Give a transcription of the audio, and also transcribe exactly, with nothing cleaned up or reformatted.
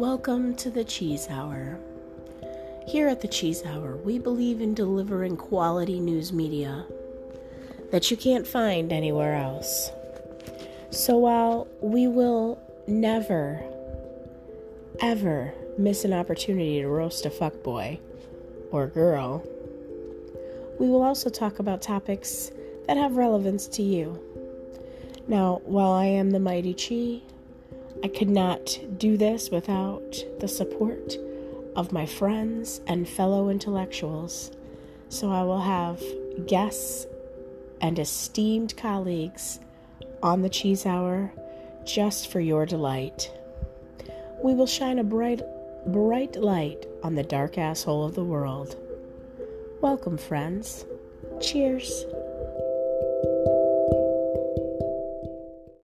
Welcome to The Cheese Hour. Here at The Cheese Hour, we believe in delivering quality news media that you can't find anywhere else. So while we will never, ever miss an opportunity to roast a fuckboy or girl, we will also talk about topics that have relevance to you. Now, while I am the Mighty Chi, I could not do this without the support of my friends and fellow intellectuals, so I will have guests and esteemed colleagues on the Cheese Hour just for your delight. We will shine a bright, bright light on the dark asshole of the world. Welcome, friends. Cheers.